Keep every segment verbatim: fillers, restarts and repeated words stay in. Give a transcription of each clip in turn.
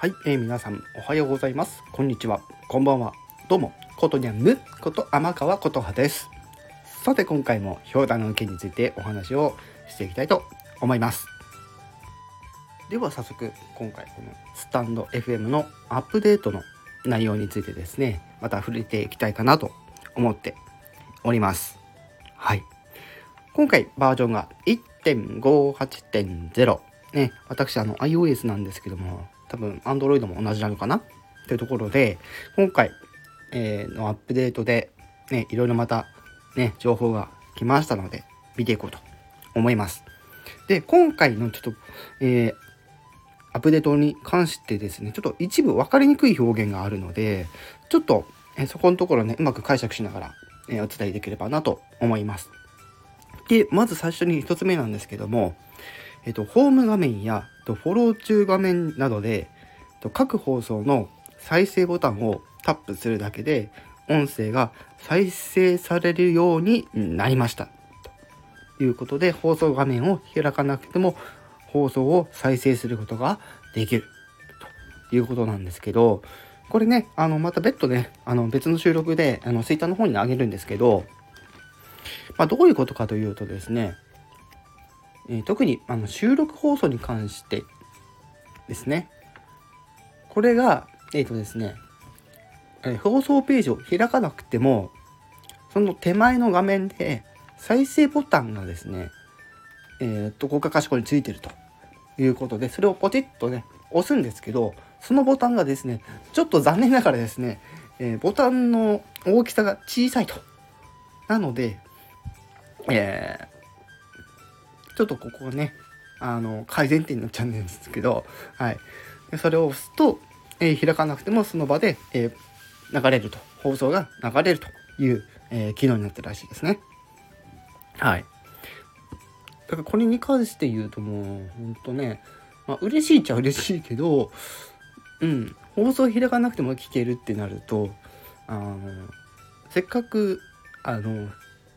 はい、えー、皆さんおはようございます、こんにちは、こんばんは。どうもことにゃむこと天川ことはです。さて今回も氷玉の件についてお話をしていきたいと思います。では早速今回このスタンド エフエム のアップデートの内容についてですね、また触れていきたいかなと思っております。はい、今回バージョンが いってんごーはちてんゼロ ね、私あの iOS なんですけども、多分 Android も同じなのかなというところで、今回、えー、のアップデートで、ね、いろいろまた、ね、情報が来ましたので見ていこうと思います。で、今回のちょっと、えー、アップデートに関してですね、ちょっと一部分かりにくい表現があるので、ちょっと、えー、そこのところね、うまく解釈しながら、えー、お伝えできればなと思います。で、まず最初に一つ目なんですけども、えっと、ホーム画面やフォロー中画面などで各放送の再生ボタンをタップするだけで音声が再生されるようになりましたということで、放送画面を開かなくても放送を再生することができるということなんですけど、これね、あのまた別途ね、あの別の収録であの Twitter の方に上げるんですけど、まあ、どういうことかというとですね、特にあの収録放送に関してですね、これがえっとですね放送ページを開かなくてもその手前の画面で再生ボタンがですね、えっとここかしこについてるということで、それをポチッとね押すんですけど、そのボタンがですね、ちょっと残念ながらですね、えー、ボタンの大きさが小さいと。なのでえーちょっとここがね、あの改善点になっちゃうんですけど、はい、それを押すと、えー、開かなくてもその場で、えー、流れると、放送が流れるという、えー、機能になってるらしいですね。はい。だからこれに関して言うともう本当ね、まあ、嬉しいっちゃ嬉しいけど、うん、放送開かなくても聞けるってなると、あのせっかくあの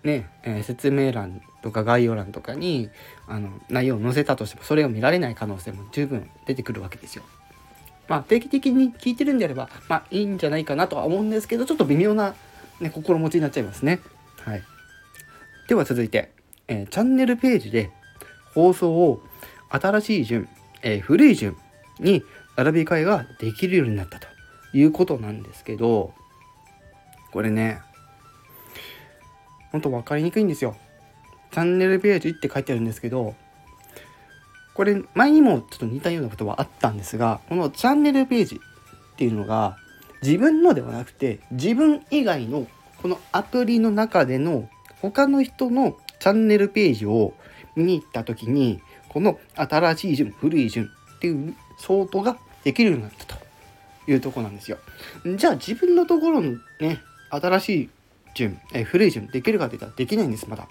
ね、えー、説明欄とか概要欄とかにあの内容を載せたとしても、それを見られない可能性も十分出てくるわけですよ。まあ定期的に聞いてるんであれば、まあいいんじゃないかなとは思うんですけど、ちょっと微妙な、ね、心持ちになっちゃいますね。はい。では続いて、えー、チャンネルページで放送を新しい順、えー、古い順に並び替えができるようになったということなんですけど、これね、本当分かりにくいんですよ。チャンネルページって書いてあるんですけど、これ前にもちょっと似たようなことはあったんですが、このチャンネルページっていうのが自分のではなくて、自分以外のこのアプリの中での他の人のチャンネルページを見に行った時に、この新しい順、古い順っていうソートができるようになったというところなんですよ。じゃあ自分のところのね、新しい順、え古い順できるかって言ったらできないんです、まだ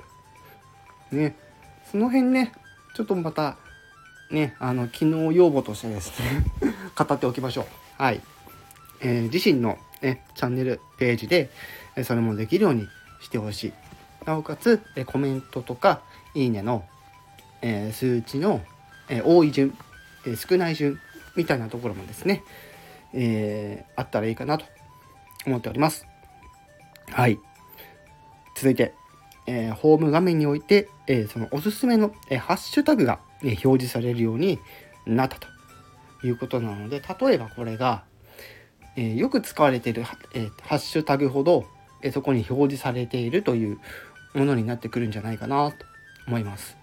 ね。その辺ね、ちょっとまたね、あの機能要望としてですね語っておきましょう。はい、えー、自身の、ね、チャンネルページでそれもできるようにしてほしい。なおかつコメントとかいいねの、えー、数値の、えー、多い順、えー、少ない順みたいなところもですね、えー、あったらいいかなと思っております。はい、続いて、えー、ホーム画面において、えー、そのおすすめの、えー、ハッシュタグが、えー、表示されるようになったということなので、例えばこれが、えー、よく使われている、えー、ハッシュタグほど、えー、そこに表示されているというものになってくるんじゃないかなと思います。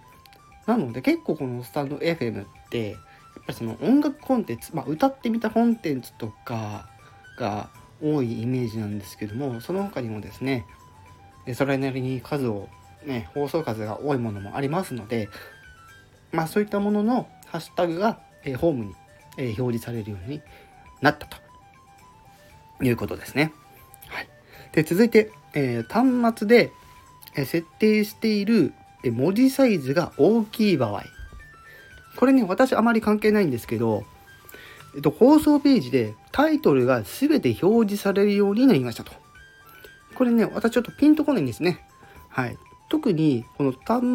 なので結構このスタンド エフエム ってやっぱりその音楽コンテンツ、まあ、歌ってみたコンテンツとかが多いイメージなんですけども、その他にもですね、それなりに数を、ね、放送数が多いものもありますので、まあそういったもののハッシュタグが、えー、ホームに、えー、表示されるようになったということですね。はい、で続いて、えー、端末で、えー、設定している、えー、文字サイズが大きい場合、これね、私あまり関係ないんですけど、えっと、放送ページでタイトルが全て表示されるようになりましたと。これね、私ちょっとピンとこないんですね。はい、特にこの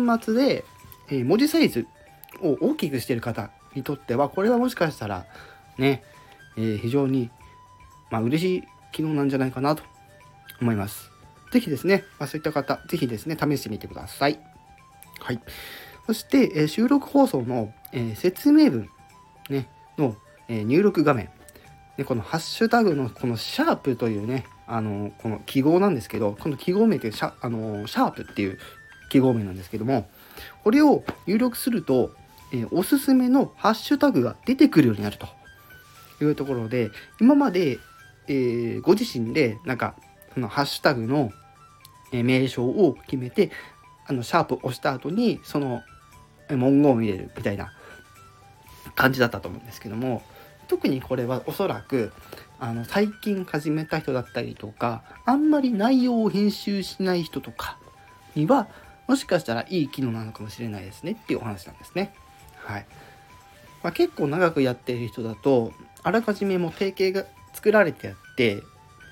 端末で、えー、文字サイズを大きくしている方にとっては、これはもしかしたらね、えー、非常に、まあ、嬉しい機能なんじゃないかなと思います。ぜひですね、まあ、そういった方、ぜひですね、試してみてください。はい。そして、えー、収録放送の、えー、説明文、ね、の、えー、入力画面。で、このハッシュタグのこのシャープというね、あのこの記号なんですけど、この記号名というシャ、あのシャープっていう記号名なんですけども、これを入力すると、えー、おすすめのハッシュタグが出てくるようになるというところで、今まで、えー、ご自身でなんかそのハッシュタグの名称を決めて、あのシャープを押した後にその文言を入れるみたいな感じだったと思うんですけども、特にこれはおそらくあの最近始めた人だったりとか、あんまり内容を編集しない人とかにはもしかしたらいい機能なのかもしれないですねっていうお話なんですね。はい。まあ、結構長くやっている人だと、あらかじめもう定型が作られてあって、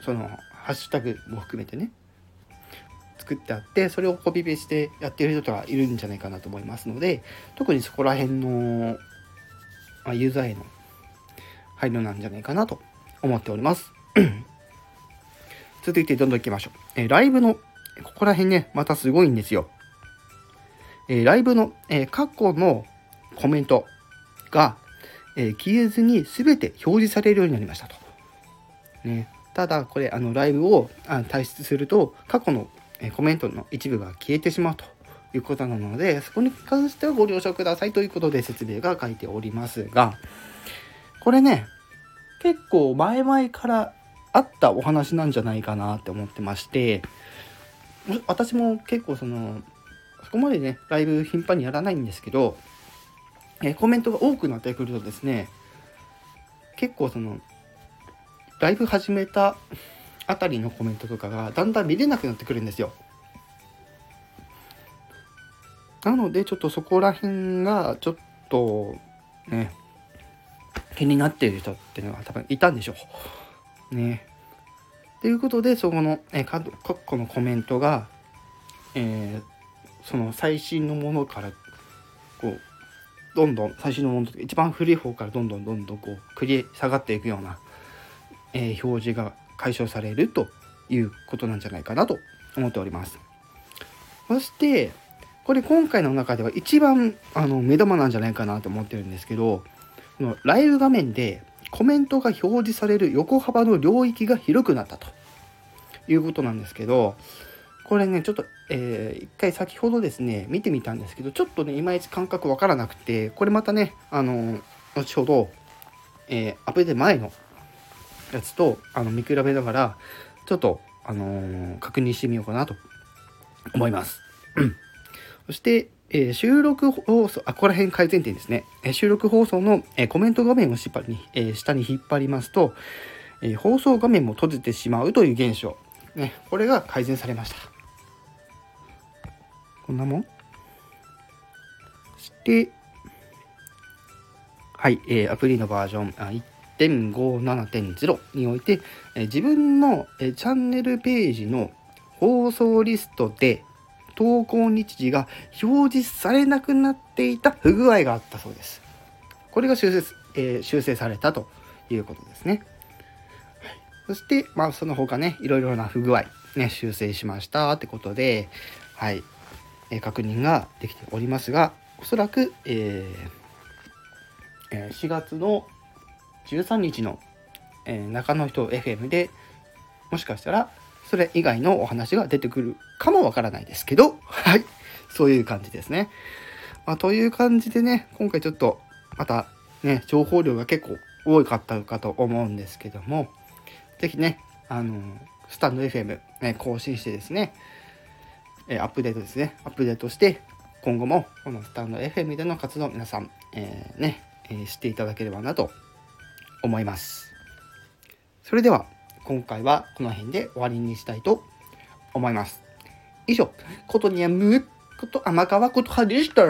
そのハッシュタグも含めてね、作ってあって、それをコピペしてやっている人がいるんじゃないかなと思いますので、特にそこら辺の、まあ、ユーザーへの配慮なんじゃないかなと思っております続いてどんどん行きましょう。えー、ライブのここら辺ね、またすごいんですよ。えー、ライブの、えー、過去のコメントが、えー、消えずに全て表示されるようになりましたと。ね、ただこれあのライブを退出すると過去の、えー、コメントの一部が消えてしまうということなので、そこに関してはご了承くださいということで説明が書いておりますが、これね、結構前々からあったお話なんじゃないかなって思ってまして、私も結構そのそこまでねライブ頻繁にやらないんですけど、えコメントが多くなってくるとですね、結構そのライブ始めたあたりのコメントとかがだんだん見れなくなってくるんですよ。なのでちょっとそこら辺がちょっとね気になっている人っていうのが多分いたんでしょうね。ということで、そこのえ過去のコメントが、えー、その最新のものからこうどんどん最新のものとか一番古い方からどんどんどんどんこう繰り下がっていくような、えー、表示が解消されるということなんじゃないかなと思っております。そしてこれ今回の中では一番あの目玉なんじゃないかなと思ってるんですけど、このライブ画面でコメントが表示される横幅の領域が広くなったということなんですけど、これねちょっと、えー、一回先ほどですね見てみたんですけど、ちょっとねいまいち感覚わからなくて、これまたねあの後ほど、えー、アップデート前のやつとあの見比べながらちょっと、あのー、確認してみようかなと思いますそしてえー、収録放送、あ、ここら辺改善点ですね。えー、収録放送の、えー、コメント画面を下に、えー、下に引っ張りますと、えー、放送画面も閉じてしまうという現象、ね、これが改善されました。こんなもんして、はい、えー、アプリのバージョン いってんごーななてんゼロ において、えー、自分の、えー、チャンネルページの放送リストで投稿日時が表示されなくなっていた不具合があったそうです。これが修正、えー、修正されたということですね。はい、そして、まあ、その他ねいろいろな不具合、ね、修正しましたってことで、はい、えー、確認ができておりますが、おそらく、えー、しがつのじゅうさんにちの、えー、中野人 エフエム でもしかしたらそれ以外のお話が出てくるかもわからないですけど、はい、そういう感じですね。まあ、という感じでね、今回ちょっとまたね、情報量が結構多かったかと思うんですけども、ぜひね、あのスタンド エフエム、ね、更新してですね、えー、アップデートですね、アップデートして、今後もこのスタンド エフエム での活動を皆さん、えー、ね、えー、していただければなと思います。それでは、今回はこの辺で終わりにしたいと思います。以上、ことにやむことあまかわことはでした。